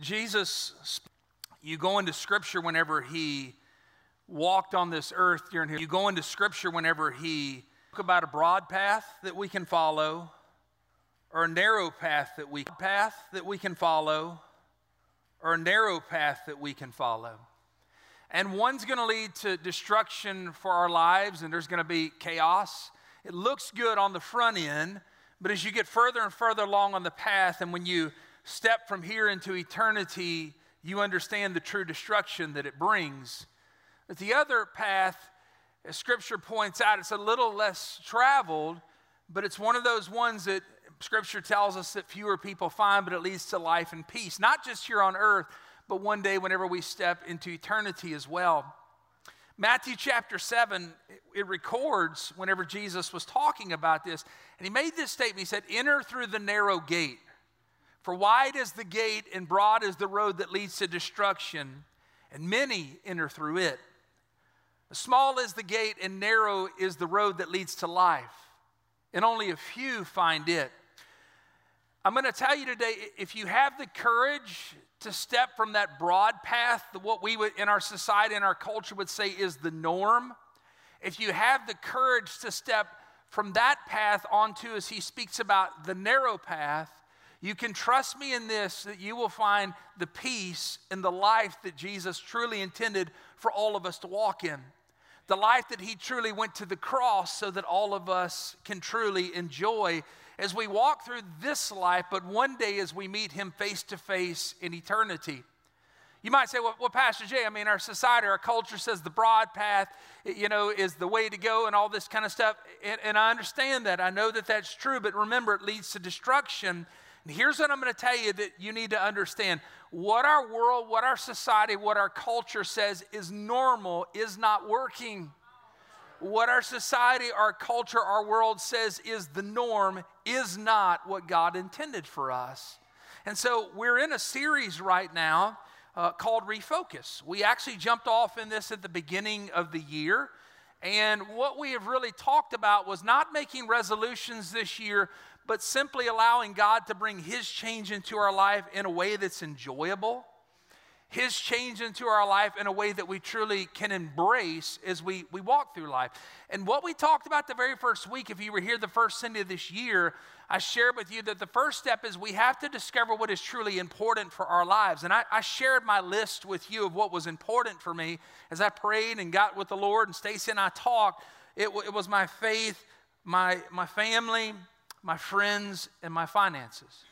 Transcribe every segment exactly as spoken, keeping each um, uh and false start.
Jesus, you go into Scripture whenever he walked on this earth during his, you go into Scripture whenever he talked about a broad path that we can follow, or a narrow path that we path that we can follow, or a narrow path that we can follow. And one's going to lead to destruction for our lives, and there's going to be chaos. It looks good on the front end, but as you get further and further along on the path, and when you step from here into eternity, you understand the true destruction that it brings. But the other path, as Scripture points out, it's a little less traveled, but it's one of those ones that Scripture tells us that fewer people find, but it leads to life and peace, not just here on earth, but one day whenever we step into eternity as well. Matthew chapter seven, it records whenever Jesus was talking about this, and he made this statement. He said, "Enter through the narrow gate, for wide is the gate and broad is the road that leads to destruction, and many enter through it. Small is the gate and narrow is the road that leads to life, and only a few find it." I'm going to tell you today, if you have the courage to step from that broad path, what we would in our society, in our culture would say is the norm, if you have the courage to step from that path onto, as he speaks about, the narrow path, you can trust me in this, that you will find the peace and the life that Jesus truly intended for all of us to walk in. The life that he truly went to the cross so that all of us can truly enjoy as we walk through this life, but one day as we meet him face to face in eternity. You might say, well, well, Pastor Jay, I mean, our society, our culture says the broad path, you know, is the way to go and all this kind of stuff. And, and I understand that. I know that that's true, but remember, it leads to destruction. And here's what I'm going to tell you that you need to understand. What our world, what our society, what our culture says is normal is not working. What our society, our culture, our world says is the norm is not what God intended for us. And so we're in a series right now uh, called Refocus. We actually jumped off in this at the beginning of the year. And what we have really talked about was not making resolutions this year, but simply allowing God to bring his change into our life in a way that's enjoyable. His change into our life in a way that we truly can embrace as we, we walk through life. And what we talked about the very first week, if you were here the first Sunday of this year, I shared with you that the first step is we have to discover what is truly important for our lives. And I, I shared my list with you of what was important for me as I prayed and got with the Lord, and Stacy and I talked. It, it was my faith, my, my family, my friends, and my finances.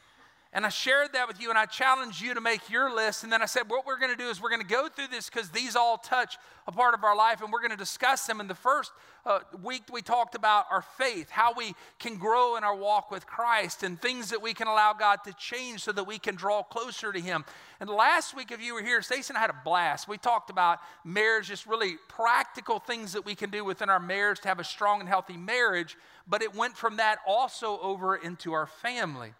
And I shared that with you, and I challenged you to make your list. And then I said, what we're going to do is we're going to go through this because these all touch a part of our life, and we're going to discuss them. In the first uh, week, we talked about our faith, how we can grow in our walk with Christ, and things that we can allow God to change so that we can draw closer to him. And last week, if you were here, Stacy and I had a blast. We talked about marriage, just really practical things that we can do within our marriage to have a strong and healthy marriage. But it went from that also over into our family.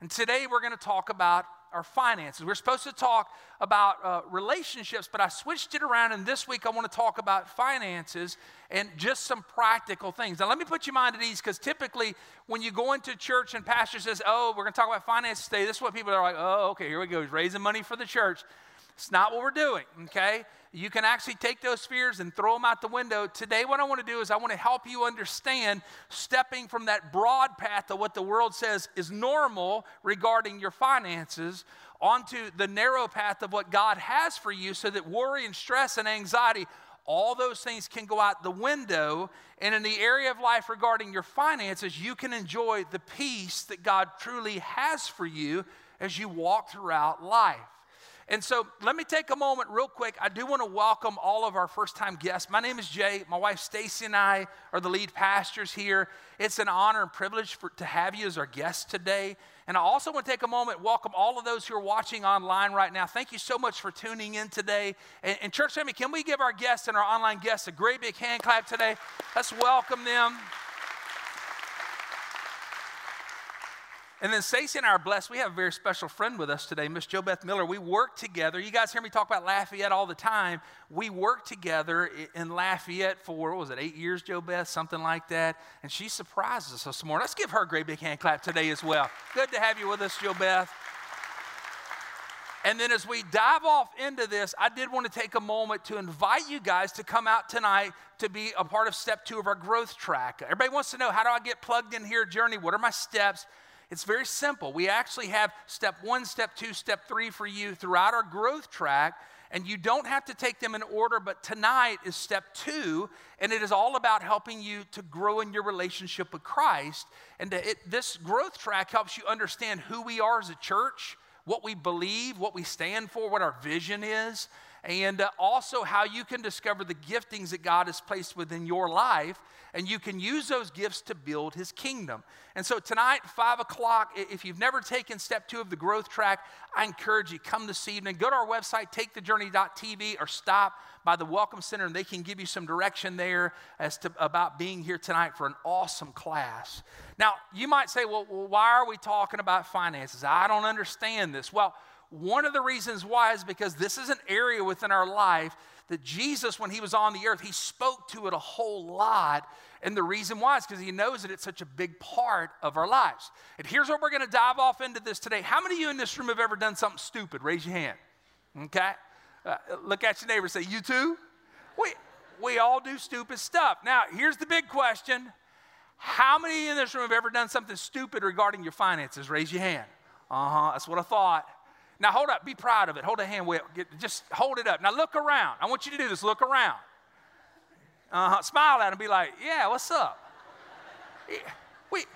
And today we're going to talk about our finances. We're supposed to talk about uh, relationships, but I switched it around, and this week I want to talk about finances and just some practical things. Now let me put your mind at ease, because typically when you go into church and pastor says, oh, we're going to talk about finances today, this is what people are like, oh, okay, here we go, he's raising money for the church. It's not what we're doing, okay? You can actually take those fears and throw them out the window. Today, what I want to do is I want to help you understand stepping from that broad path of what the world says is normal regarding your finances onto the narrow path of what God has for you, so that worry and stress and anxiety, all those things can go out the window. And in the area of life regarding your finances, you can enjoy the peace that God truly has for you as you walk throughout life. And so let me take a moment real quick. I do want to welcome all of our first-time guests. My name is Jay. My wife Stacy and I are the lead pastors here. It's an honor and privilege for, to have you as our guests today. And I also want to take a moment and welcome all of those who are watching online right now. Thank you so much for tuning in today. And, and church family, can we give our guests and our online guests a great big hand clap today? Let's welcome them. And then Stacey and I are blessed. We have a very special friend with us today, Miss Jo Beth Miller. We work together. You guys hear me talk about Lafayette all the time. We work together in Lafayette for, what was it, eight years, Jo Beth, something like that. And she surprised us this morning. Let's give her a great big hand clap today as well. Good to have you with us, Jo Beth. And then as we dive off into this, I did want to take a moment to invite you guys to come out tonight to be a part of step two of our growth track. Everybody wants to know, how do I get plugged in here, Journey? What are my steps? It's very simple. We actually have step one, step two, step three for you throughout our growth track. And you don't have to take them in order, but tonight is step two, and it is all about helping you to grow in your relationship with Christ. And it, this growth track helps you understand who we are as a church, what we believe, what we stand for, what our vision is, and uh, also how you can discover the giftings that God has placed within your life, and you can use those gifts to build his kingdom. And so tonight, five o'clock, if you've never taken step two of the growth track, I encourage you, come this evening, go to our website, take the journey dot t v, or stop by the Welcome Center, and they can give you some direction there as to about being here tonight for an awesome class. Now, you might say, well, why are we talking about finances? I don't understand this. Well, one of the reasons why is because this is an area within our life that Jesus, when he was on the earth, he spoke to it a whole lot. And the reason why is because he knows that it's such a big part of our lives. And here's what we're going to dive off into this today. How many of you in this room have ever done something stupid? Raise your hand. Okay? Uh, look at your neighbor and say, you too? We, we all do stupid stuff. Now, here's the big question. How many in this room have ever done something stupid regarding your finances? Raise your hand. Uh-huh. That's what I thought. Now, hold up. Be proud of it. Hold a hand. With, get, just hold it up. Now, look around. I want you to do this. Look around. Uh-huh. Smile at him. Be like, yeah, what's up? Wait.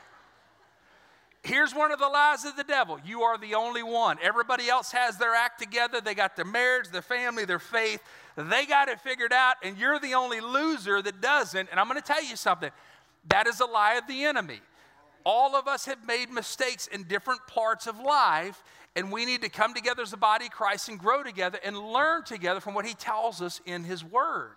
Here's one of the lies of the devil. You are the only one. Everybody else has their act together. They got their marriage, their family, their faith. They got it figured out, and you're the only loser that doesn't. And I'm going to tell you something. That is a lie of the enemy. All of us have made mistakes in different parts of life, and we need to come together as a body of Christ and grow together and learn together from what he tells us in his word.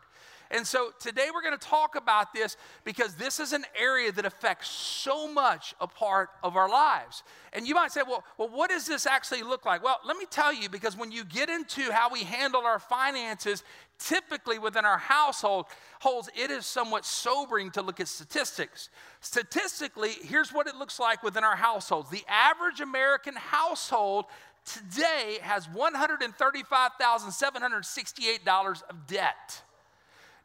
And so today we're going to talk about this because this is an area that affects so much a part of our lives. And you might say, well, well, what does this actually look like? Well, let me tell you, because when you get into how we handle our finances, typically within our household, holds, it is somewhat sobering to look at statistics. Statistically, here's what it looks like within our households. The average American household today has one hundred thirty-five thousand seven hundred sixty-eight dollars of debt.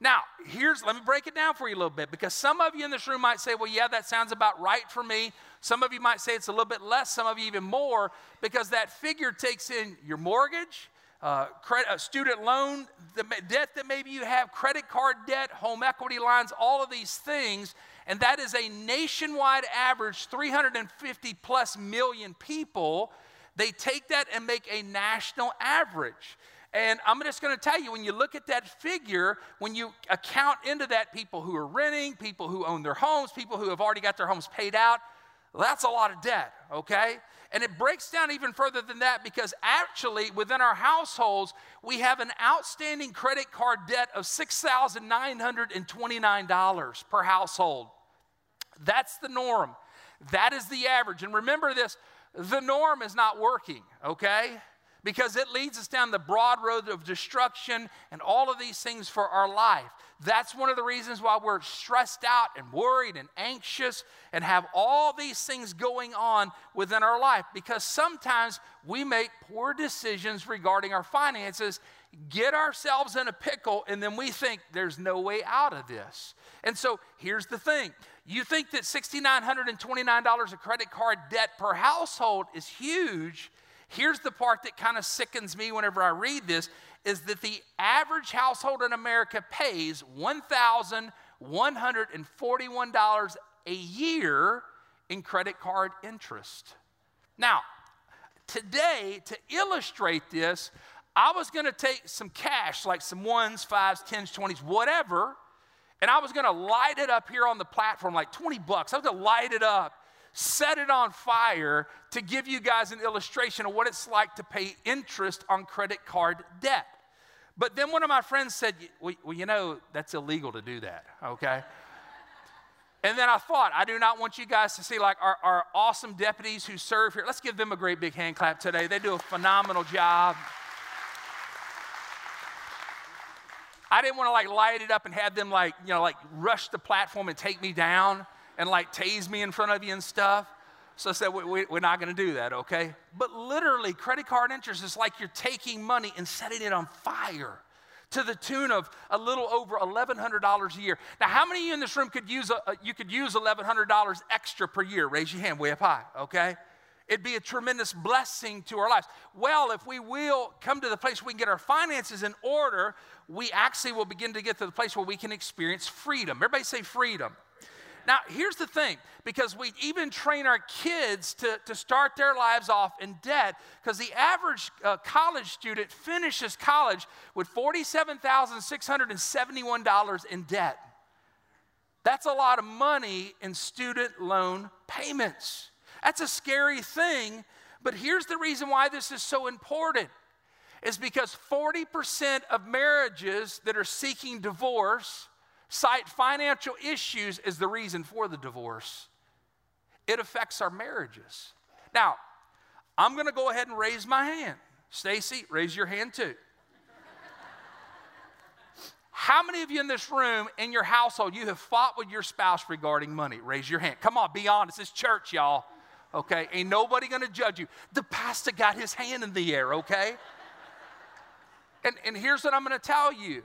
Now, here's, let me break it down for you a little bit, because some of you in this room might say, well, yeah, that sounds about right for me. Some of you might say it's a little bit less, some of you even more, because that figure takes in your mortgage, uh, credit, uh, student loan, the debt that maybe you have, credit card debt, home equity lines, all of these things, and that is a nationwide average, three hundred fifty plus million people. They take that and make a national average. And I'm just going to tell you, when you look at that figure, when you account into that people who are renting, people who own their homes, people who have already got their homes paid out, well, that's a lot of debt, okay? And it breaks down even further than that, because actually within our households, we have an outstanding credit card debt of six thousand nine hundred twenty-nine dollars per household. That's the norm. That is the average. And remember this, the norm is not working, okay? Because it leads us down the broad road of destruction and all of these things for our life. That's one of the reasons why we're stressed out and worried and anxious and have all these things going on within our life, because sometimes we make poor decisions regarding our finances, get ourselves in a pickle, and then we think there's no way out of this. And so here's the thing. You think that six thousand nine hundred twenty-nine dollars of credit card debt per household is huge. Here's the part that kind of sickens me whenever I read this, is that the average household in America pays one thousand one hundred forty-one dollars a year in credit card interest. Now, today, to illustrate this, I was going to take some cash, like some ones, fives, tens, twenties, whatever, and I was going to light it up here on the platform, like twenty bucks. I was going to light it up, set it on fire to give you guys an illustration of what it's like to pay interest on credit card debt. But then one of my friends said, well, you know, that's illegal to do that, okay? And then I thought, I do not want you guys to see like our, our awesome deputies who serve here. Let's give them a great big hand clap today. They do a phenomenal job. I didn't want to like light it up and have them like, you know, like rush the platform and take me down and like tase me in front of you and stuff. So I said, we, we, we're not going to do that, okay? But literally, credit card interest is like you're taking money and setting it on fire to the tune of a little over eleven hundred dollars a year. Now, how many of you in this room could use, a, you could use eleven hundred dollars extra per year? Raise your hand way up high, okay? It'd be a tremendous blessing to our lives. Well, if we will come to the place we can get our finances in order, we actually will begin to get to the place where we can experience freedom. Everybody say freedom. Now, here's the thing, because we even train our kids to, to start their lives off in debt, because the average uh, college student finishes college with forty-seven thousand six hundred seventy-one dollars in debt. That's a lot of money in student loan payments. That's a scary thing, but here's the reason why this is so important, is because forty percent of marriages that are seeking divorce cite financial issues as the reason for the divorce. It affects our marriages. Now, I'm going to go ahead and raise my hand. Stacy, raise your hand too. How many of you in this room, in your household, you have fought with your spouse regarding money? Raise your hand. Come on, be honest. This church, y'all. Okay? Ain't nobody going to judge you. The pastor got his hand in the air, okay? And, and here's what I'm going to tell you.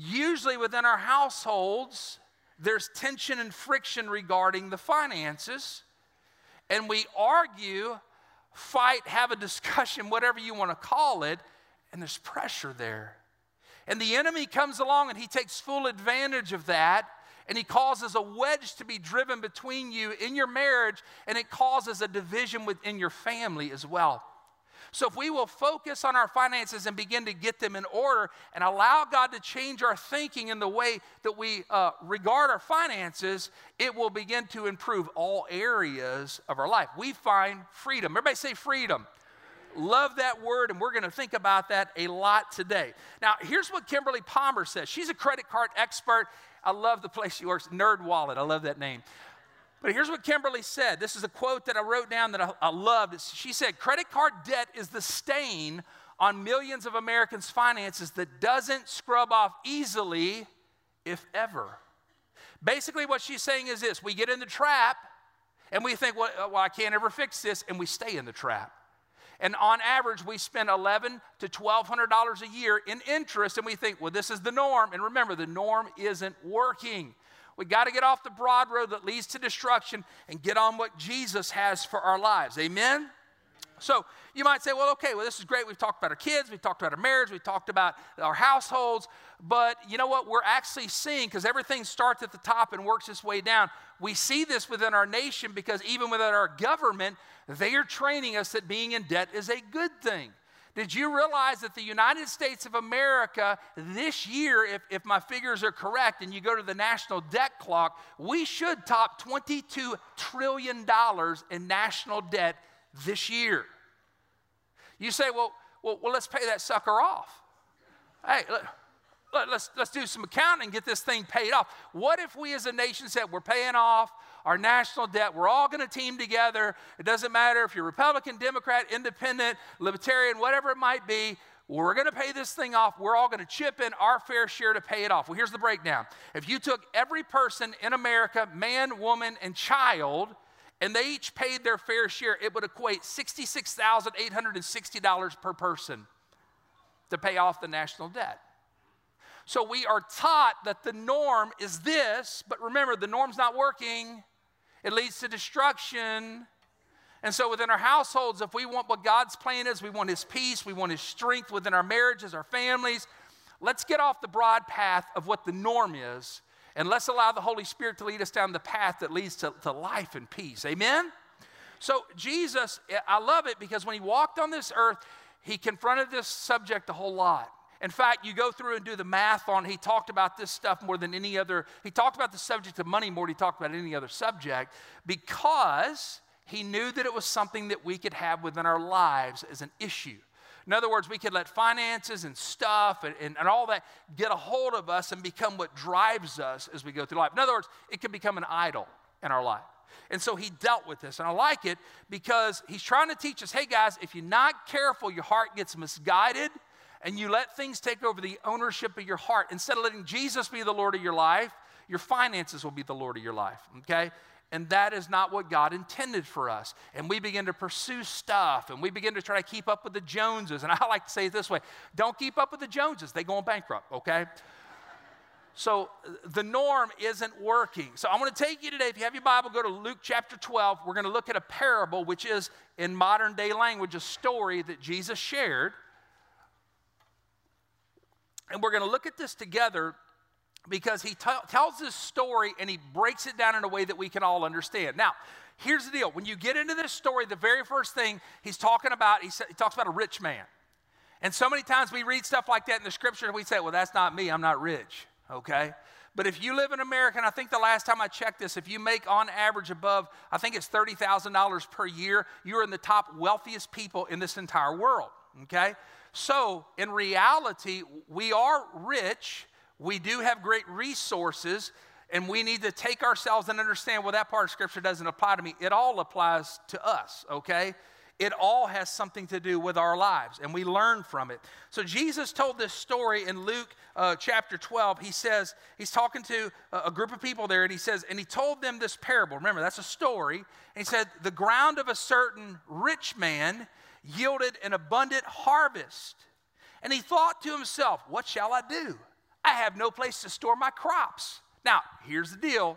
Usually within our households, there's tension and friction regarding the finances. And we argue, fight, have a discussion, whatever you want to call it, and there's pressure there. And the enemy comes along and he takes full advantage of that, and he causes a wedge to be driven between you in your marriage, and it causes a division within your family as well. So if we will focus on our finances and begin to get them in order and allow God to change our thinking in the way that we uh, regard our finances, it will begin to improve all areas of our life. We find freedom. Everybody say freedom. Love that word, and we're going to think about that a lot today. Now, here's what Kimberly Palmer says. She's a credit card expert. I love the place she works, Nerd Wallet. I love that name. But here's what Kimberly said. This is a quote that I wrote down that I, I loved. She said, "Credit card debt is the stain on millions of Americans' finances that doesn't scrub off easily, if ever." Basically, what she's saying is this. We get in the trap, and we think, well, well I can't ever fix this, and we stay in the trap. And on average, we spend eleven hundred to twelve hundred dollars a year in interest, and we think, well, this is the norm. And remember, the norm isn't working. We got to get off the broad road that leads to destruction and get on what Jesus has for our lives. Amen? So you might say, well, okay, well, this is great. We've talked about our kids. We've talked about our marriage. We've talked about our households. But you know what? We're actually seeing, because everything starts at the top and works its way down. We see this within our nation, because even within our government, they are training us that being in debt is a good thing. Did you realize that the United States of America this year, if, if my figures are correct, and you go to the national debt clock, we should top twenty-two trillion dollars in national debt this year? You say, well, well, well let's pay that sucker off. Hey, look. Let's, let's do some accounting and get this thing paid off. What if we as a nation said we're paying off our national debt? We're all going to team together. It doesn't matter if you're Republican, Democrat, Independent, Libertarian, whatever it might be. We're going to pay this thing off. We're all going to chip in our fair share to pay it off. Well, here's the breakdown. If you took every person in America, man, woman, and child, and they each paid their fair share, it would equate sixty-six thousand eight hundred sixty dollars per person to pay off the national debt. So we are taught that the norm is this, but remember, the norm's not working. It leads to destruction. And so within our households, if we want what God's plan is, we want his peace, we want his strength within our marriages, our families, let's get off the broad path of what the norm is, and let's allow the Holy Spirit to lead us down the path that leads to, to life and peace. Amen? So Jesus, I love it, because when he walked on this earth, he confronted this subject a whole lot. In fact, you go through and do the math on, he talked about this stuff more than any other, he talked about the subject of money more than he talked about any other subject, because he knew that it was something that we could have within our lives as an issue. In other words, we could let finances and stuff and, and, and all that get a hold of us and become what drives us as we go through life. In other words, it can become an idol in our life. And so he dealt with this, and I like it, because he's trying to teach us, hey guys, if you're not careful, your heart gets misguided, and you let things take over the ownership of your heart. Instead of letting Jesus be the Lord of your life, your finances will be the Lord of your life, okay? And that is not what God intended for us. And we begin to pursue stuff, and we begin to try to keep up with the Joneses. And I like to say it this way, don't keep up with the Joneses. They're going bankrupt, okay? So the norm isn't working. So I'm going to take you today, if you have your Bible, go to Luke chapter twelve. We're going to look at a parable, which is, in modern day language, a story that Jesus shared. And we're going to look at this together, because he t- tells this story and he breaks it down in a way that we can all understand. Now, here's the deal. When you get into this story, the very first thing he's talking about, he, sa- he talks about a rich man. And so many times we read stuff like that in the scripture and we say, well, that's not me, I'm not rich, okay? But if you live in America, and I think the last time I checked this, if you make on average above, I think it's thirty thousand dollars per year, you're in the top wealthiest people in this entire world, okay? So in reality, we are rich. We do have great resources, and we need to take ourselves and understand, well, that part of Scripture doesn't apply to me. It all applies to us, okay? It all has something to do with our lives, and we learn from it. So Jesus told this story in Luke uh, chapter twelve. He says, he's talking to a group of people there, and he says, and he told them this parable. Remember, that's a story. And he said, the ground of a certain rich man yielded an abundant harvest. And he thought to himself, what shall I do? I have no place to store my crops. Now, here's the deal.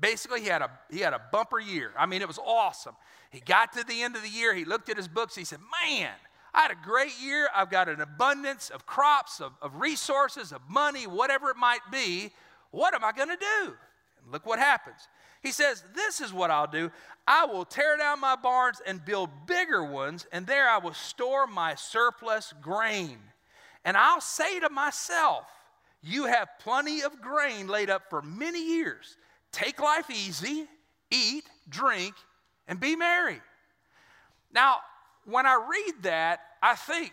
Basically, he had a he had a bumper year. I mean, it was awesome. He got to the end of the year. He looked at his books. He said, man, I had a great year. I've got an abundance of crops, of, of resources, of money, whatever it might be. What am I going to do? And look what happens. He says, this is what I'll do. I will tear down my barns and build bigger ones, and there I will store my surplus grain. And I'll say to myself, you have plenty of grain laid up for many years. Take life easy, eat, drink, and be merry. Now, when I read that, I think,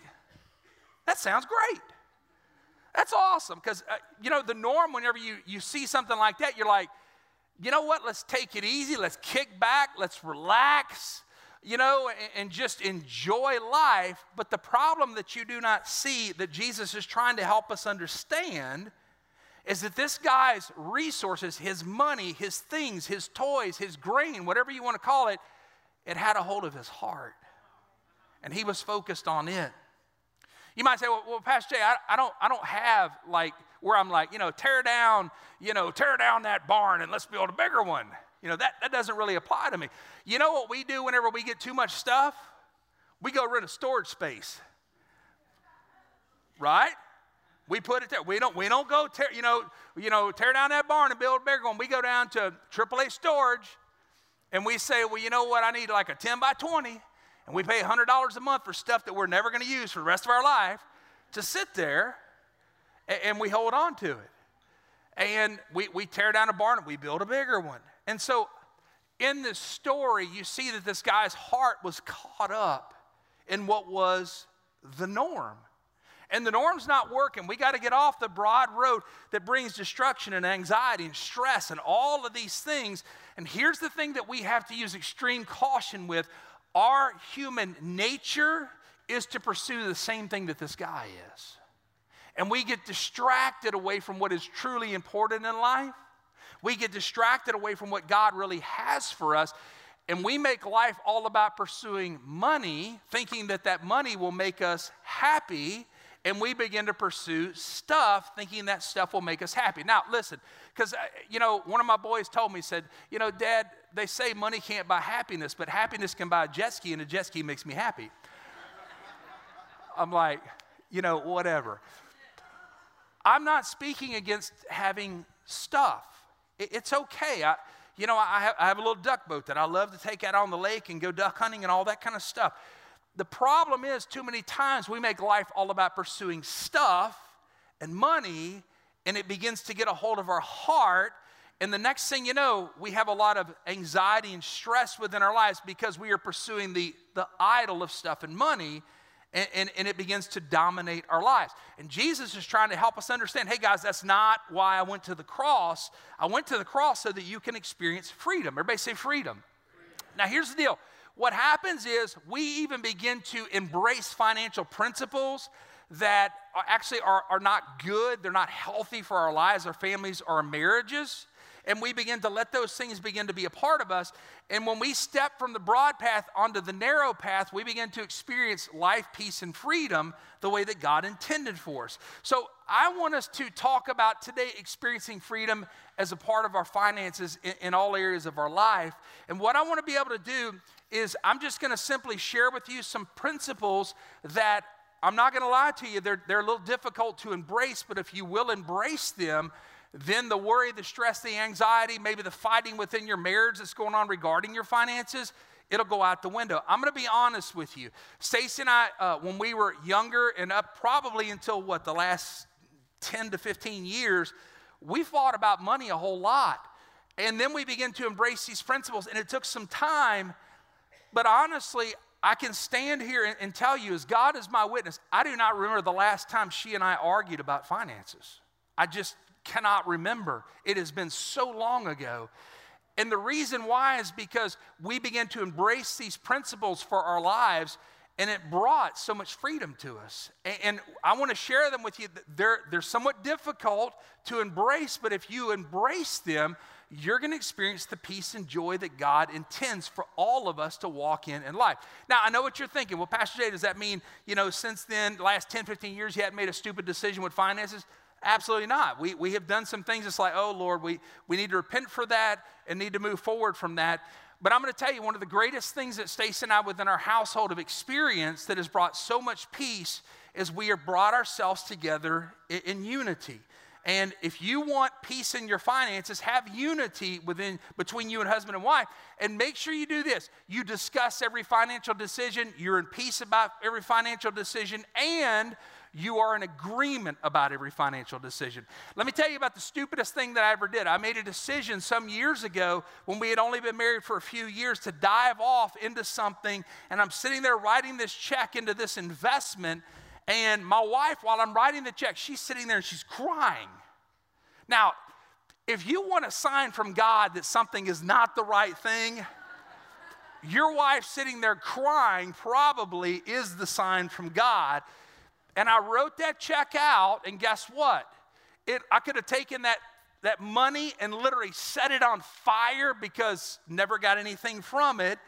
that sounds great. That's awesome, because, uh, you know, the norm, whenever you, you see something like that, you're like, you know what, let's take it easy, let's kick back, let's relax, you know, and, and just enjoy life. But the problem that you do not see that Jesus is trying to help us understand is that this guy's resources, his money, his things, his toys, his grain, whatever you want to call it, it had a hold of his heart. And he was focused on it. You might say, well, well Pastor Jay, I, I, don't, I don't have like where I'm like, you know, tear down, you know, tear down that barn and let's build a bigger one. You know, that, that doesn't really apply to me. You know what we do whenever we get too much stuff? We go rid of storage space, right? We put it there. We don't, we don't go, tear, you know, you know, tear down that barn and build a bigger one. We go down to triple A storage, and we say, well, you know what? I need like a ten by twenty, and we pay one hundred dollars a month for stuff that we're never going to use for the rest of our life to sit there, and, and we hold on to it. And we, we tear down a barn and we build a bigger one. And so in this story, you see that this guy's heart was caught up in what was the norm. And the norm's not working. We got to get off the broad road that brings destruction and anxiety and stress and all of these things. And here's the thing that we have to use extreme caution with. Our human nature is to pursue the same thing that this guy is. And we get distracted away from what is truly important in life. We get distracted away from what God really has for us, and we make life all about pursuing money, thinking that that money will make us happy, and we begin to pursue stuff, thinking that stuff will make us happy. Now, listen, because, you know, one of my boys told me, he said, you know, Dad, they say money can't buy happiness, but happiness can buy a jet ski, and a jet ski makes me happy. I'm like, you know, whatever. I'm not speaking against having stuff. It's okay. I, you know, I have, I have a little duck boat that I love to take out on the lake and go duck hunting and all that kind of stuff. The problem is too many times we make life all about pursuing stuff and money, and it begins to get a hold of our heart. And the next thing you know, we have a lot of anxiety and stress within our lives because we are pursuing the, the idol of stuff and money. And, and, and it begins to dominate our lives. And Jesus is trying to help us understand, hey, guys, that's not why I went to the cross. I went to the cross so that you can experience freedom. Everybody say freedom. freedom. Now, here's the deal. What happens is we even begin to embrace financial principles that are actually are, are not good. They're not healthy for our lives, our families, our marriages. and we begin to let those things begin to be a part of us. And when we step from the broad path onto the narrow path, we begin to experience life, peace, and freedom the way that God intended for us. So I want us to talk about today experiencing freedom as a part of our finances in, in all areas of our life. And what I want to be able to do is I'm just going to simply share with you some principles that, I'm not going to lie to you, they're, they're a little difficult to embrace, but if you will embrace them, then the worry, the stress, the anxiety, maybe the fighting within your marriage that's going on regarding your finances, it'll go out the window. I'm going to be honest with you. Stacy and I, uh, when we were younger and up probably until, what, the last ten to fifteen years, we fought about money a whole lot. And then we began to embrace these principles, and it took some time, but honestly, I can stand here and tell you, as God is my witness, I do not remember the last time she and I argued about finances. I just cannot remember. It has been so long ago. And the reason why is because we began to embrace these principles for our lives, and it brought so much freedom to us. And I want to share them with you. They're, they're somewhat difficult to embrace, but if you embrace them, you're going to experience the peace and joy that God intends for all of us to walk in in life. Now, I know what you're thinking. Well, Pastor Jay, does that mean, you know, since then, last ten, fifteen years, you haven't made a stupid decision with finances? Absolutely not. We, we have done some things that's like, oh, Lord, we, we need to repent for that and need to move forward from that. But I'm going to tell you, one of the greatest things that Stacy and I within our household have experienced that has brought so much peace is we have brought ourselves together in, in unity. And if you want peace in your finances, have unity within between you and husband and wife. And make sure you do this. You discuss every financial decision. You're in peace about every financial decision. And you are in agreement about every financial decision. Let me tell you about the stupidest thing that I ever did. I made a decision some years ago when we had only been married for a few years to dive off into something. And I'm sitting there writing this check into this investment. And my wife, while I'm writing the check, she's sitting there and she's crying. Now, if you want a sign from God that something is not the right thing, your wife sitting there crying probably is the sign from God. And I wrote that check out, and guess what? It, I could have taken that, that money and literally set it on fire because never got anything from it.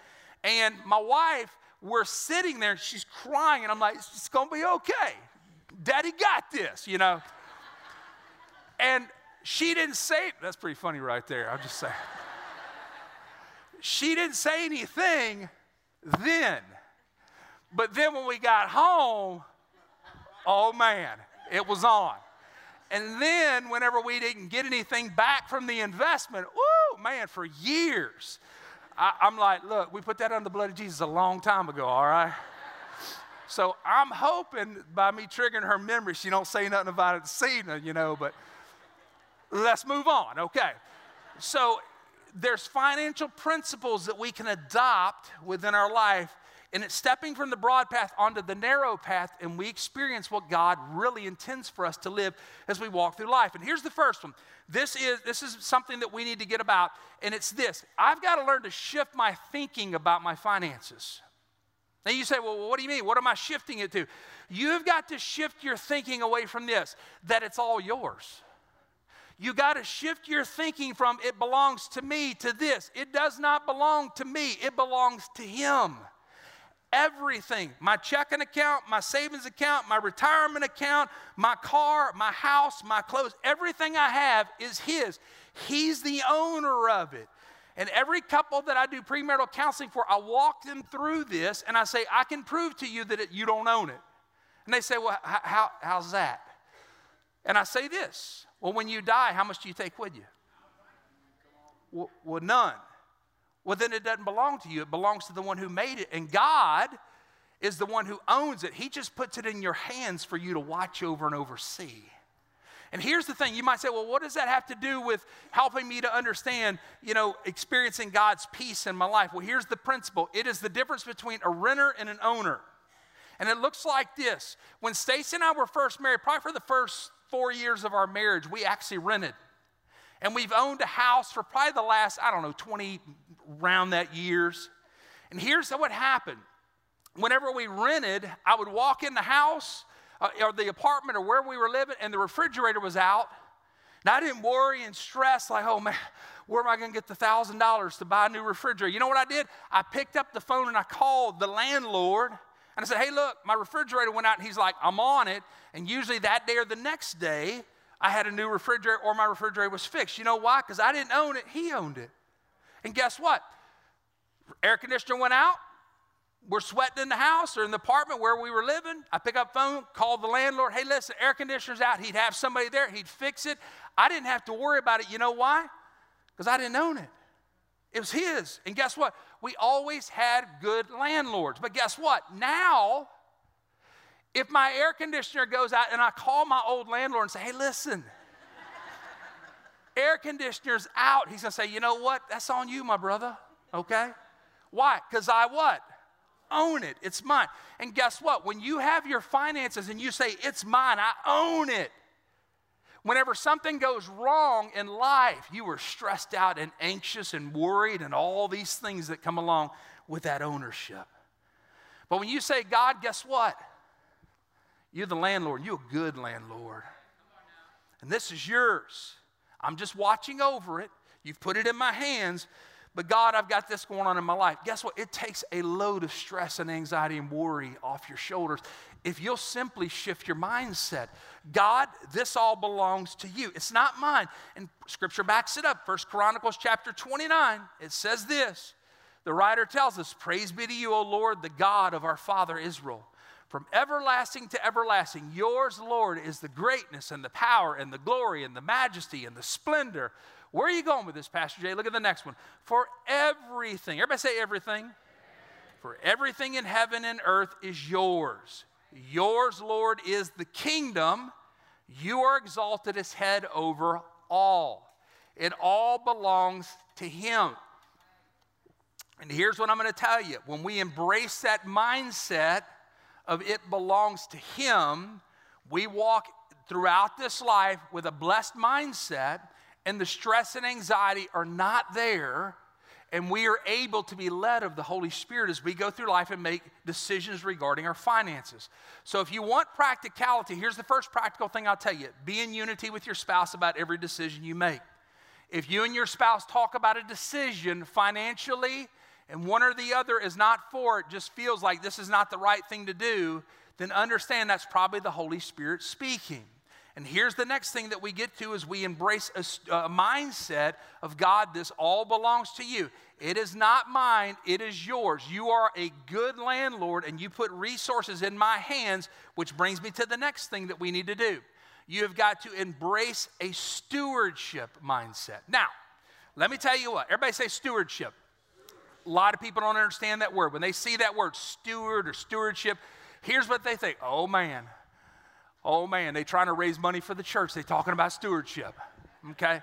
And my wife, we're sitting there, she's crying, and I'm like, it's going to be okay. Daddy got this, you know. And she didn't say, that's pretty funny right there, I'll just say. She didn't say anything then. But then when we got home, oh man, it was on. And then whenever we didn't get anything back from the investment, woo, man, for years, I, I'm like, look, we put that under the blood of Jesus a long time ago, all right? So I'm hoping by me triggering her memory, she don't say nothing about it this evening, you know, but let's move on, okay? So there's financial principles that we can adopt within our life, and it's stepping from the broad path onto the narrow path, and we experience what God really intends for us to live as we walk through life. And here's the first one. This is, this is something that we need to get about, and it's this. I've got to learn to shift my thinking about my finances. Now you say, well, what do you mean? What am I shifting it to? You've got to shift your thinking away from this, that it's all yours. You got to shift your thinking from it belongs to me to this. It does not belong to me. It belongs to Him. Everything, my checking account, my savings account, my retirement account, my car, my house, my clothes, everything I have is His. He's the owner of it. And every couple that I do premarital counseling for, I walk them through this, and I say, I can prove to you that it, you don't own it. And they say, well, how, how's that? And I say this, well, when you die, how much do you take with you? Well, well none. Well, then it doesn't belong to you. It belongs to the one who made it. And God is the one who owns it. He just puts it in your hands for you to watch over and oversee. And here's the thing. You might say, well, what does that have to do with helping me to understand, you know, experiencing God's peace in my life? Well, here's the principle. It is the difference between a renter and an owner. And it looks like this. When Stacy and I were first married, probably for the first four years of our marriage, we actually rented. And we've owned a house for probably the last, I don't know, twenty around that years. And here's what happened. Whenever we rented, I would walk in the house uh, or the apartment or where we were living, and the refrigerator was out. And I didn't worry and stress like, oh man, where am I going to get the one thousand dollars to buy a new refrigerator? You know what I did? I picked up the phone and I called the landlord. And I said, hey, look, my refrigerator went out. And he's like, I'm on it. And usually that day or the next day, I had a new refrigerator or my refrigerator was fixed. You know why? Because I didn't own it. He owned it. And guess what? Air conditioner went out. We're sweating in the house or in the apartment where we were living. I pick up phone, call the landlord. Hey, listen, air conditioner's out. He'd have somebody there. He'd fix it. I didn't have to worry about it. You know why? Because I didn't own it. It was his. And guess what? We always had good landlords. But guess what? Now, if my air conditioner goes out and I call my old landlord and say, hey, listen, air conditioner's out. He's going to say, you know what? That's on you, my brother. Okay? Why? Because I what? Own it. It's mine. And guess what? When you have your finances and you say, it's mine, I own it. Whenever something goes wrong in life, you are stressed out and anxious and worried and all these things that come along with that ownership. But when you say, God, guess what? You're the landlord. You're a good landlord. And this is yours. I'm just watching over it. You've put it in my hands. But God, I've got this going on in my life. Guess what? It takes a load of stress and anxiety and worry off your shoulders if you'll simply shift your mindset. God, this all belongs to you. It's not mine. And Scripture backs it up. First Chronicles chapter twenty-nine, it says this. The writer tells us, praise be to you, O Lord, the God of our father Israel. From everlasting to everlasting, yours, Lord, is the greatness and the power and the glory and the majesty and the splendor. Where are you going with this, Pastor Jay? Look at the next one. For everything. Everybody say everything. Amen. For everything in heaven and earth is yours. Yours, Lord, is the kingdom. You are exalted as head over all. It all belongs to him. And here's what I'm going to tell you. When we embrace that mindset of it belongs to him, we walk throughout this life with a blessed mindset, and the stress and anxiety are not there, and we are able to be led of the Holy Spirit as we go through life and make decisions regarding our finances. So if you want practicality, here's the first practical thing I'll tell you. Be in unity with your spouse about every decision you make. If you and your spouse talk about a decision financially, and one or the other is not for it, just feels like this is not the right thing to do, then understand that's probably the Holy Spirit speaking. And here's the next thing that we get to is we embrace a, a mindset of, God, this all belongs to you. It is not mine. It is yours. You are a good landlord, and you put resources in my hands, which brings me to the next thing that we need to do. You have got to embrace a stewardship mindset. Now, let me tell you what. Everybody say stewardship. A lot of people don't understand that word. When they see that word, steward or stewardship, here's what they think. Oh, man. Oh, man, they're trying to raise money for the church. They're talking about stewardship, okay?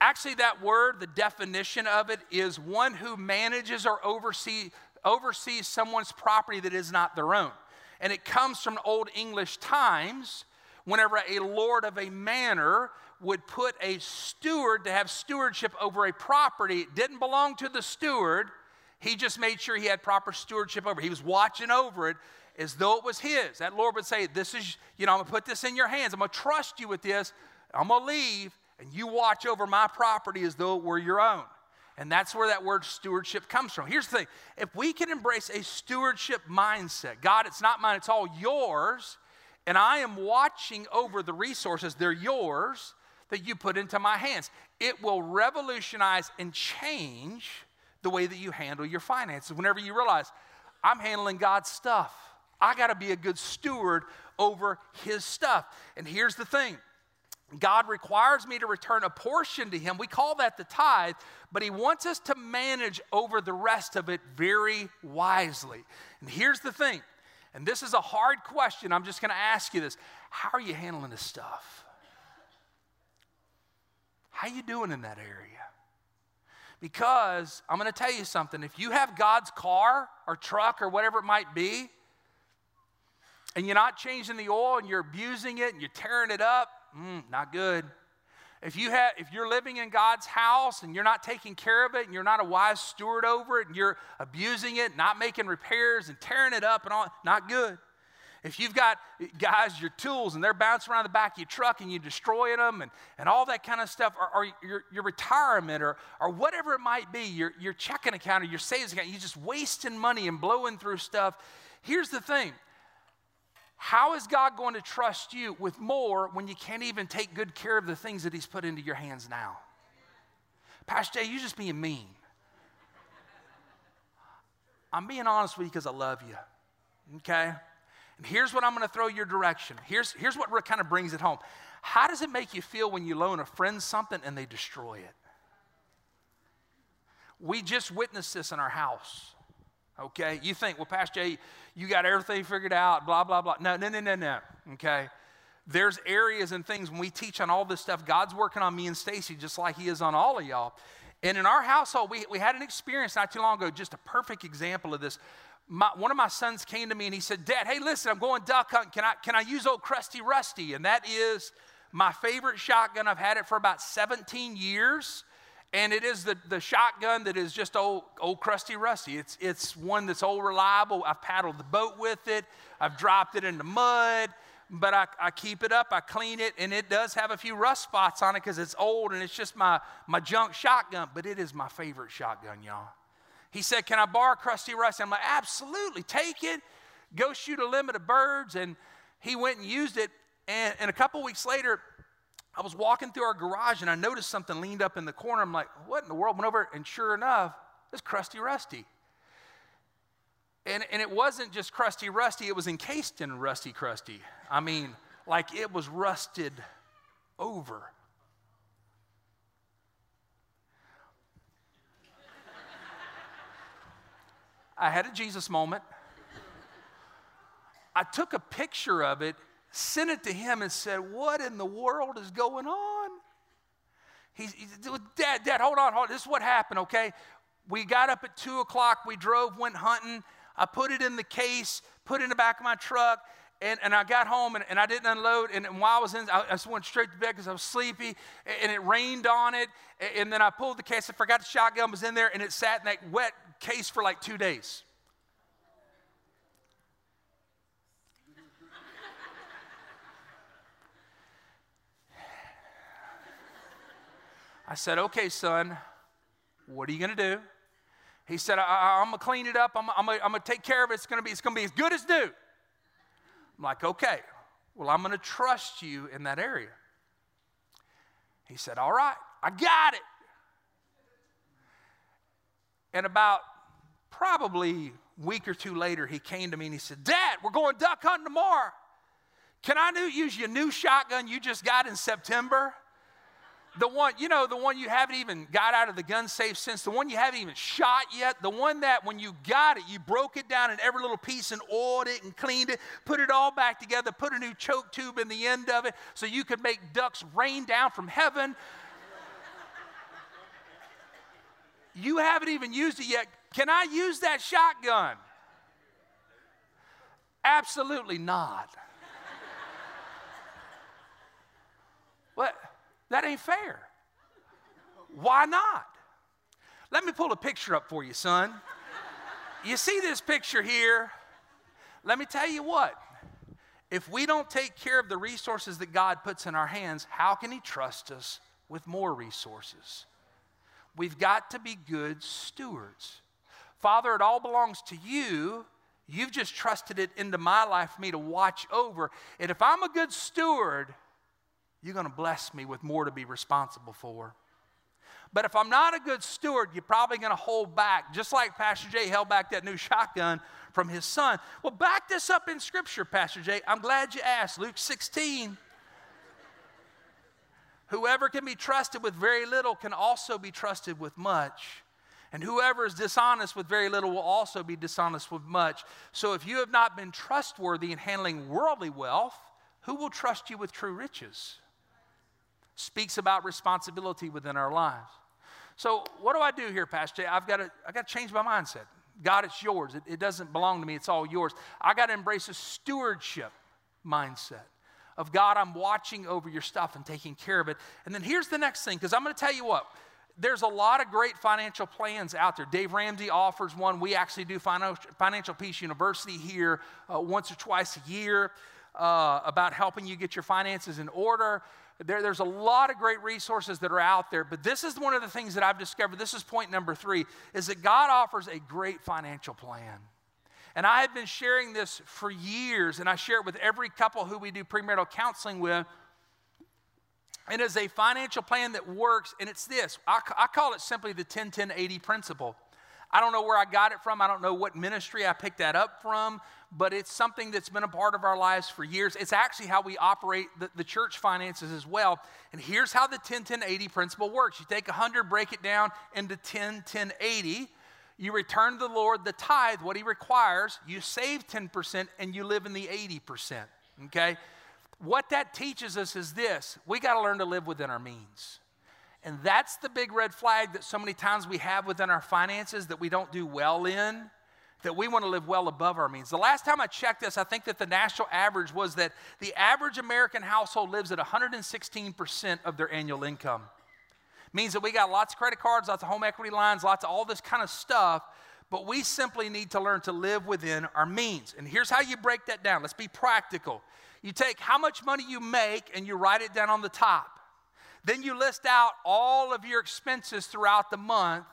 Actually, that word, the definition of it, is one who manages or oversee, oversees someone's property that is not their own. And it comes from Old English times, whenever a lord of a manor would put a steward to have stewardship over a property. It didn't belong to the steward. He just made sure he had proper stewardship over it. He was watching over it as though it was his. That Lord would say, this is, you know, I'm gonna put this in your hands. I'm gonna trust you with this. I'm gonna leave, and you watch over my property as though it were your own. And that's where that word stewardship comes from. Here's the thing. If we can embrace a stewardship mindset, God, it's not mine, it's all yours, and I am watching over the resources, they're yours, that you put into my hands. It will revolutionize and change the way that you handle your finances. Whenever you realize, I'm handling God's stuff. I got to be a good steward over his stuff. And here's the thing. God requires me to return a portion to him. We call that the tithe, but he wants us to manage over the rest of it very wisely. And here's the thing, and this is a hard question. I'm just going to ask you this. How are you handling this stuff? How are you doing in that area? Because I'm going to tell you something. If you have God's car or truck or whatever it might be, and you're not changing the oil, and you're abusing it, and you're tearing it up, mm, not good. If, you have, if you're living in God's house, and you're not taking care of it, and you're not a wise steward over it, and you're abusing it, not making repairs, and tearing it up, and all, not good. If you've got, guys, your tools and they're bouncing around the back of your truck and you're destroying them and, and all that kind of stuff, or, or your, your retirement or, or whatever it might be, your, your checking account or your savings account, you're just wasting money and blowing through stuff. Here's the thing. How is God going to trust you with more when you can't even take good care of the things that he's put into your hands now? Pastor Jay, you're just being mean. I'm being honest with you because I love you, okay? And here's what I'm going to throw your direction. Here's, here's what kind of brings it home. How does it make you feel when you loan a friend something and they destroy it? We just witnessed this in our house. Okay, you think, well, Pastor Jay, you got everything figured out, blah, blah, blah. No, no, no, no, no, okay? There's areas and things when we teach on all this stuff, God's working on me and Stacy just like he is on all of y'all. And in our household, we, we had an experience not too long ago, just a perfect example of this. My, one of my sons came to me and he said, Dad, hey, listen, I'm going duck hunting. Can I, can I use old Crusty Rusty? And that is my favorite shotgun. I've had it for about seventeen years. And it is the, the shotgun that is just old, old Crusty Rusty. It's, it's one that's old reliable. I've paddled the boat with it. I've dropped it in the mud. But I, I keep it up. I clean it. And it does have a few rust spots on it because it's old. And it's just my, my junk shotgun. But it is my favorite shotgun, y'all. He said, can I borrow Crusty Rusty? I'm like, absolutely. Take it. Go shoot a limit of birds. And he went and used it. And, and a couple weeks later, I was walking through our garage, and I noticed something leaned up in the corner. I'm like, what in the world? Went over, and sure enough, it's Crusty Rusty. And, and it wasn't just Crusty Rusty. It was encased in Rusty Crusty. I mean, like it was rusted over. I had a Jesus moment. I took a picture of it, sent it to him and said, what in the world is going on? He's, he's Dad, Dad, hold on, hold on. This is what happened, okay? We got up at two o'clock. We drove, went hunting. I put it in the case, put it in the back of my truck, and, and I got home, and, and I didn't unload. And, and while I was in, I, I just went straight to bed because I was sleepy, and, and it rained on it. And, and then I pulled the case. I forgot the shotgun was in there, and it sat in that wet case for like two days. I said, okay, son, what are you going to do? He said, I, I, I'm going to clean it up. I'm, I'm going to take care of it. It's going to be, it's going to be as good as new. I'm like, okay, well, I'm going to trust you in that area. He said, all right, I got it. And about probably a week or two later, he came to me and he said, Dad, we're going duck hunting tomorrow. Can I new, use your new shotgun you just got in September? The one, you know, the one you haven't even got out of the gun safe since, the one you haven't even shot yet, the one that when you got it, you broke it down in every little piece and oiled it and cleaned it, put it all back together, put a new choke tube in the end of it so you could make ducks rain down from heaven. You haven't even used it yet. Can I use that shotgun? Absolutely not. What? That ain't fair. Why not? Let me pull a picture up for you, son. You see this picture here? Let me tell you what. If we don't take care of the resources that God puts in our hands, how can he trust us with more resources? We've got to be good stewards. Father, it all belongs to you. You've just trusted it into my life for me to watch over. And if I'm a good steward, you're going to bless me with more to be responsible for. But if I'm not a good steward, you're probably going to hold back, just like Pastor Jay held back that new shotgun from his son. Well, back this up in Scripture, Pastor Jay. I'm glad you asked. Luke sixteen. Whoever can be trusted with very little can also be trusted with much. And whoever is dishonest with very little will also be dishonest with much. So if you have not been trustworthy in handling worldly wealth, who will trust you with true riches? Speaks about responsibility within our lives. So what do I do here, Pastor Jay? I've got to, I've got to change my mindset. God, it's yours. It, it doesn't belong to me. It's all yours. I got to embrace a stewardship mindset of, God, I'm watching over your stuff and taking care of it. And then here's the next thing, because I'm going to tell you what. There's a lot of great financial plans out there. Dave Ramsey offers one. We actually do Financial Peace University here uh, once or twice a year uh, about helping you get your finances in order. There, there's a lot of great resources that are out there, but this is one of the things that I've discovered. This is point number three, is that God offers a great financial plan. And I have been sharing this for years, and I share it with every couple who we do premarital counseling with. It is a financial plan that works, and it's this. I, I call it simply the ten ten eighty principle. I don't know where I got it from. I don't know what ministry I picked that up from, but it's something that's been a part of our lives for years. It's actually how we operate the, the church finances as well. And here's how the ten ten eighty principle works. You take one hundred, break it down into ten ten eighty. You return to the Lord the tithe, what he requires. You save ten percent, and you live in the eighty percent, okay? What that teaches us is this. We got to learn to live within our means. And that's the big red flag that so many times we have within our finances that we don't do well in, that we want to live well above our means. The last time I checked this, I think that the national average was that the average American household lives at one hundred sixteen percent of their annual income. Means that we got lots of credit cards, lots of home equity lines, lots of all this kind of stuff, but we simply need to learn to live within our means. And here's how you break that down. Let's be practical. You take how much money you make and you write it down on the top. Then you list out all of your expenses throughout the month,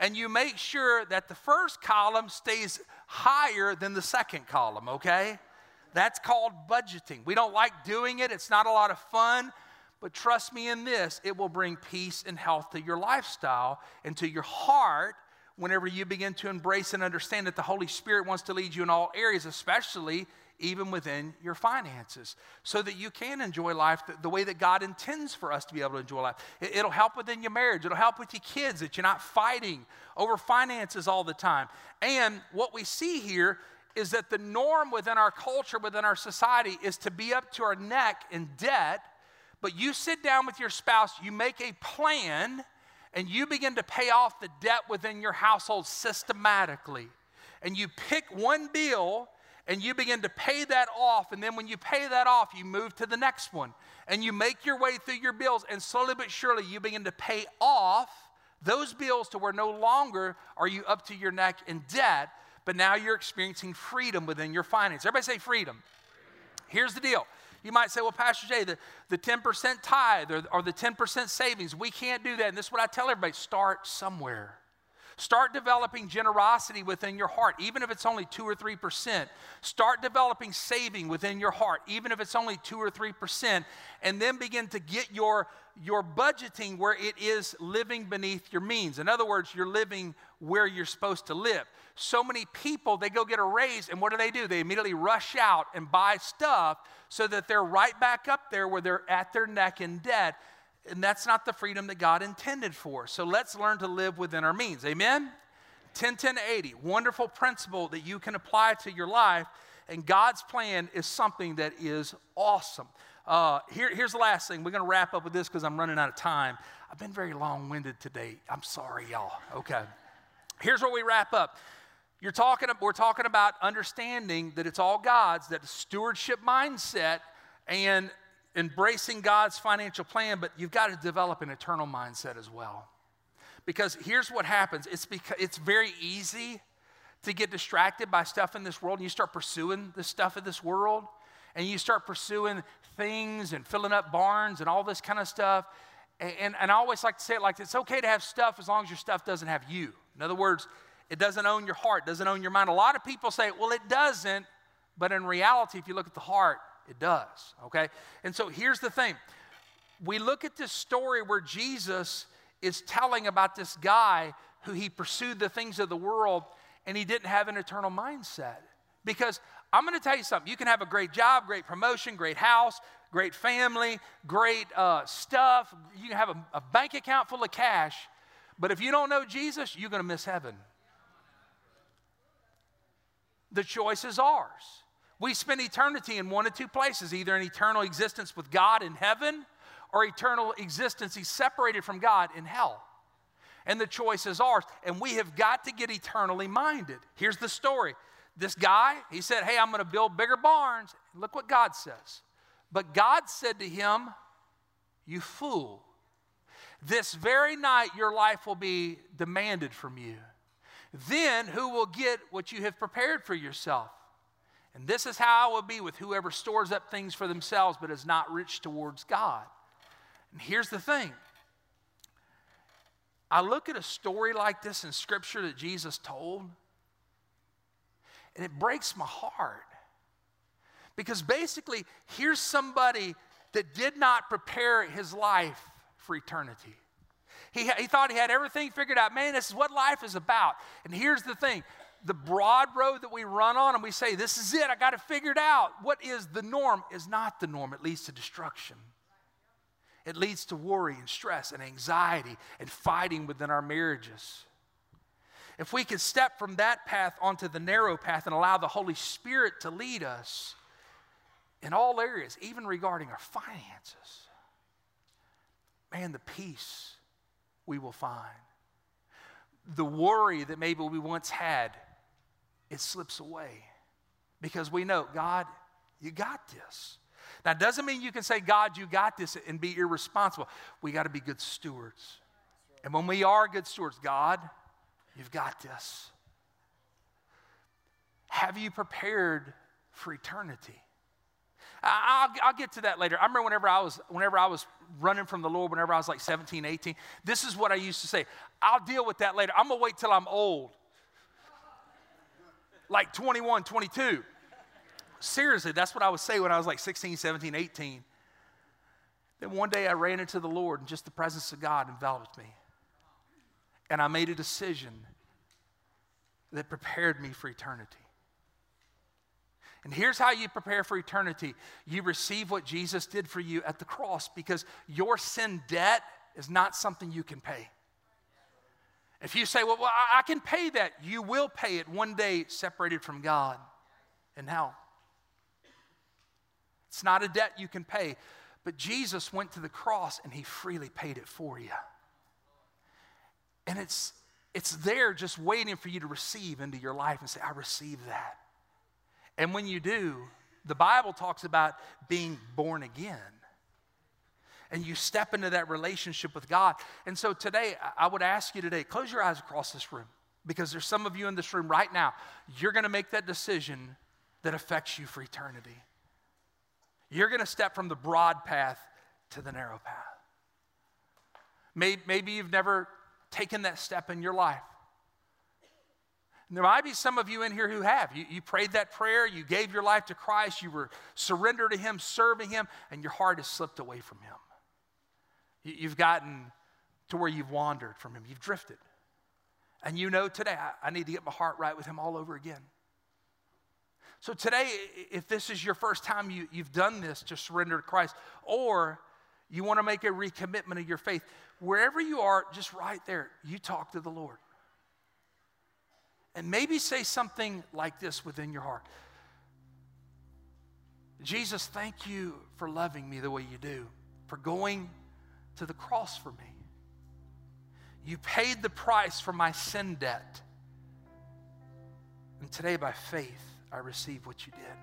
and you make sure that the first column stays higher than the second column, okay? That's called budgeting. We don't like doing it. It's not a lot of fun, but trust me in this, it will bring peace and health to your lifestyle and to your heart whenever you begin to embrace and understand that the Holy Spirit wants to lead you in all areas, especially even within your finances, so that you can enjoy life the, the way that God intends for us to be able to enjoy life. It, it'll help within your marriage. It'll help with your kids, that you're not fighting over finances all the time. And what we see here is that the norm within our culture, within our society, is to be up to our neck in debt, but you sit down with your spouse, you make a plan, and you begin to pay off the debt within your household systematically. And you pick one bill, and you begin to pay that off, and then when you pay that off, you move to the next one. And you make your way through your bills, and slowly but surely, you begin to pay off those bills to where no longer are you up to your neck in debt, but now you're experiencing freedom within your finances. Everybody say freedom. Here's the deal. You might say, well, Pastor Jay, the, the ten percent tithe or, or the ten percent savings, we can't do that. And this is what I tell everybody, start somewhere. Start developing generosity within your heart, even if it's only two or three percent. Start developing saving within your heart, even if it's only two or three percent. And then begin to get your, your budgeting where it is living beneath your means. In other words, you're living where you're supposed to live. So many people, they go get a raise, and what do they do? They immediately rush out and buy stuff so that they're right back up there where they're at their neck in debt. And that's not the freedom that God intended for. So let's learn to live within our means. Amen? ten ten eighty, wonderful principle that you can apply to your life. And God's plan is something that is awesome. Uh, here, here's the last thing. We're going to wrap up with this because I'm running out of time. I've been very long-winded today. I'm sorry, y'all. Okay. Here's where we wrap up. You're talking, we're talking about understanding that it's all God's, that stewardship mindset, and embracing God's financial plan, but you've got to develop an eternal mindset as well. Because here's what happens. It's, because it's very easy to get distracted by stuff in this world, and you start pursuing the stuff of this world, and you start pursuing things and filling up barns and all this kind of stuff. And, and, and I always like to say it like this. It's okay to have stuff as long as your stuff doesn't have you. In other words, it doesn't own your heart, doesn't own your mind. A lot of people say, well, it doesn't, but in reality, if you look at the heart, it does, okay? And so here's the thing. We look at this story where Jesus is telling about this guy who he pursued the things of the world, and he didn't have an eternal mindset. Because I'm going to tell you something. You can have a great job, great promotion, great house, great family, great uh, stuff. You can have a, a bank account full of cash. But if you don't know Jesus, you're going to miss heaven. The choice is ours. We spend eternity in one of two places, either an eternal existence with God in heaven or eternal existence he's separated from God in hell. And the choice is ours, and we have got to get eternally minded. Here's the story. This guy, he said, hey, I'm going to build bigger barns. Look what God says. But God said to him, you fool. This very night your life will be demanded from you. Then who will get what you have prepared for yourself? And this is how I will be with whoever stores up things for themselves but is not rich towards God. And here's the thing. I look at a story like this in Scripture that Jesus told, and it breaks my heart. Because basically, here's somebody that did not prepare his life for eternity. He, he thought he had everything figured out. Man, this is what life is about. And here's the thing. The broad road that we run on and we say, this is it, I got it figured out. What is the norm is not the norm. It leads to destruction. It leads to worry and stress and anxiety and fighting within our marriages. If we could step from that path onto the narrow path and allow the Holy Spirit to lead us in all areas, even regarding our finances, man, the peace we will find. The worry that maybe we once had, it slips away because we know, God, you got this. Now, it doesn't mean you can say, God, you got this, and be irresponsible. We got to be good stewards. And when we are good stewards, God, you've got this. Have you prepared for eternity? I'll, I'll get to that later. I remember whenever I, was, whenever I was running from the Lord, whenever I was like seventeen, eighteen, this is what I used to say. I'll deal with that later. I'm going to wait till I'm old, like twenty-one, twenty-two. Seriously, that's what I would say when I was like sixteen, seventeen, eighteen. Then one day I ran into the Lord, and just the presence of God enveloped me. And I made a decision that prepared me for eternity. And here's how you prepare for eternity. You receive what Jesus did for you at the cross, because your sin debt is not something you can pay. If you say, well, well I can pay that, you will pay it one day separated from God and hell. It's not a debt you can pay, but Jesus went to the cross and he freely paid it for you. And it's, it's there just waiting for you to receive into your life and say, I receive that. And when you do, the Bible talks about being born again. And you step into that relationship with God. And so today, I would ask you today, close your eyes across this room, because there's some of you in this room right now, you're going to make that decision that affects you for eternity. You're going to step from the broad path to the narrow path. Maybe, maybe you've never taken that step in your life. And there might be some of you in here who have. You, you prayed that prayer, you gave your life to Christ, you were surrendered to him, serving him, and your heart has slipped away from him. You, you've gotten to where you've wandered from him. You've drifted. And you know today, I, I need to get my heart right with him all over again. So today, if this is your first time you, you've done this to surrender to Christ, or you want to make a recommitment of your faith, wherever you are, just right there, you talk to the Lord. And maybe say something like this within your heart. Jesus, thank you for loving me the way you do, for going to the cross for me. You paid the price for my sin debt. And today, by faith, I receive what you did.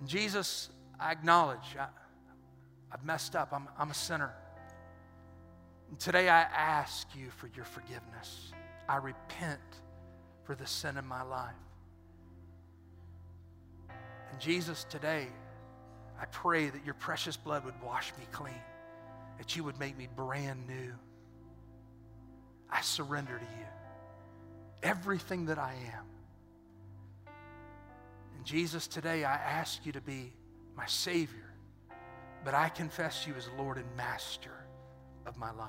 And Jesus, I acknowledge I, I've messed up. I'm, I'm a sinner. And today I ask you for your forgiveness. I repent for the sin in my life. And Jesus, today I pray that your precious blood would wash me clean, that you would make me brand new. I surrender to you everything that I am. And Jesus, today I ask you to be my Savior, but I confess you as Lord and Master of my life.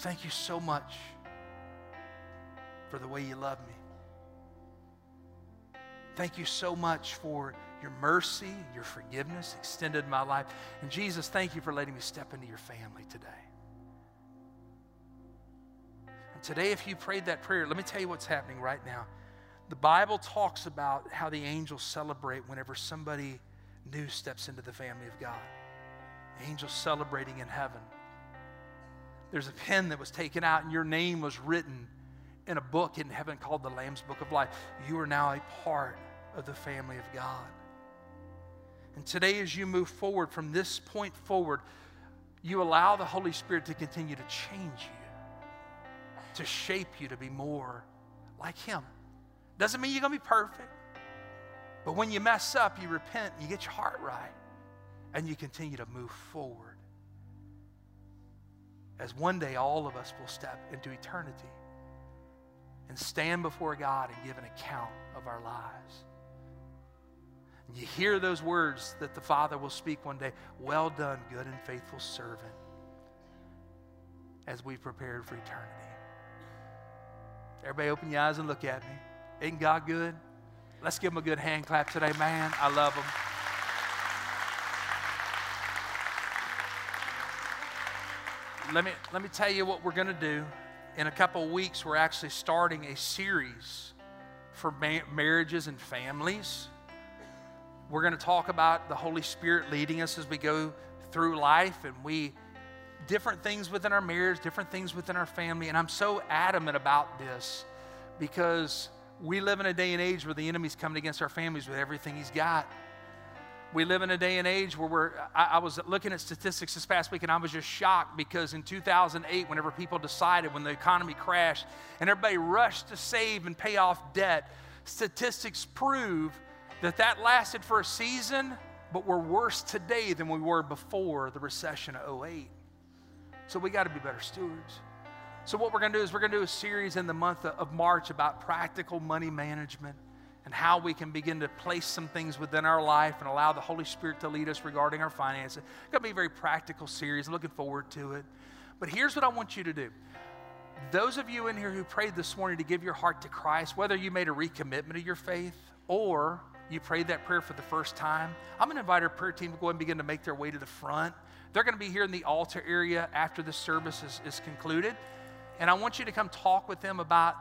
Thank you so much for the way you love me. Thank you so much for your mercy, your forgiveness extended in my life. And Jesus, thank you for letting me step into your family today. And today, if you prayed that prayer, let me tell you what's happening right now. The Bible talks about how the angels celebrate whenever somebody new steps into the family of God. Angels celebrating in heaven. There's a pen that was taken out, and your name was written in a book in heaven called the Lamb's Book of Life. You are now a part of the family of God. And today, as you move forward from this point forward, you allow the Holy Spirit to continue to change you, to shape you to be more like Him. Doesn't mean you're going to be perfect, but when you mess up, you repent, you get your heart right, and you continue to move forward. As one day, all of us will step into eternity and stand before God and give an account of our lives. And you hear those words that the Father will speak one day, "Well done, good and faithful servant," as we prepared for eternity. Everybody open your eyes and look at me. Isn't God good? Let's give Him a good hand clap today, man. I love Him. Let me, let me tell you what we're going to do. In a couple of weeks, we're actually starting a series for ma- marriages and families. We're going to talk about the Holy Spirit leading us as we go through life, and we different things within our marriage, different things within our family. And I'm so adamant about this because we live in a day and age where the enemy's coming against our families with everything he's got. We live in a day and age where we're, I, I was looking at statistics this past week, and I was just shocked because in two thousand eight, whenever people decided, when the economy crashed and everybody rushed to save and pay off debt, statistics prove that that lasted for a season, but we're worse today than we were before the recession of oh eight. So we got to be better stewards. So what we're going to do is we're going to do a series in the month of March about practical money management and how we can begin to place some things within our life and allow the Holy Spirit to lead us regarding our finances. It's going to be a very practical series. I'm looking forward to it. But here's what I want you to do. Those of you in here who prayed this morning to give your heart to Christ, whether you made a recommitment of your faith or you prayed that prayer for the first time, I'm going to invite our prayer team to go ahead and begin to make their way to the front. They're going to be here in the altar area after the service is, is concluded. And I want you to come talk with them about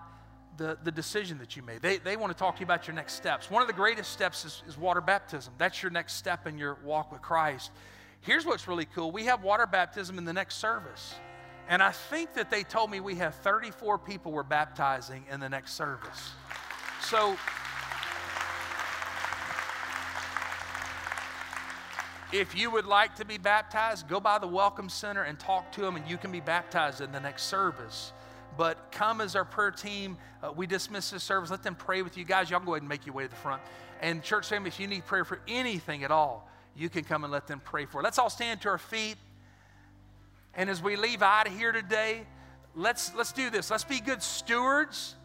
the, the decision that you made. They, they want to talk to you about your next steps. One of the greatest steps is, is water baptism. That's your next step in your walk with Christ. Here's what's really cool. We have water baptism in the next service. And I think that they told me we have thirty-four people we're baptizing in the next service. So if you would like to be baptized, go by the Welcome Center and talk to them, and you can be baptized in the next service. But come as our prayer team. Uh, we dismiss this service. Let them pray with you. Guys, y'all go ahead and make your way to the front. And church family, if you need prayer for anything at all, you can come and let them pray for it. Let's all stand to our feet. And as we leave out of here today, let's, let's do this. Let's be good stewards,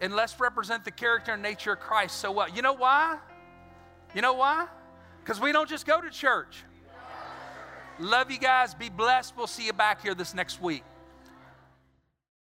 and let's represent the character and nature of Christ so well. You know why? You know why? Because we don't just go to church. Love you guys. Be blessed. We'll see you back here this next week.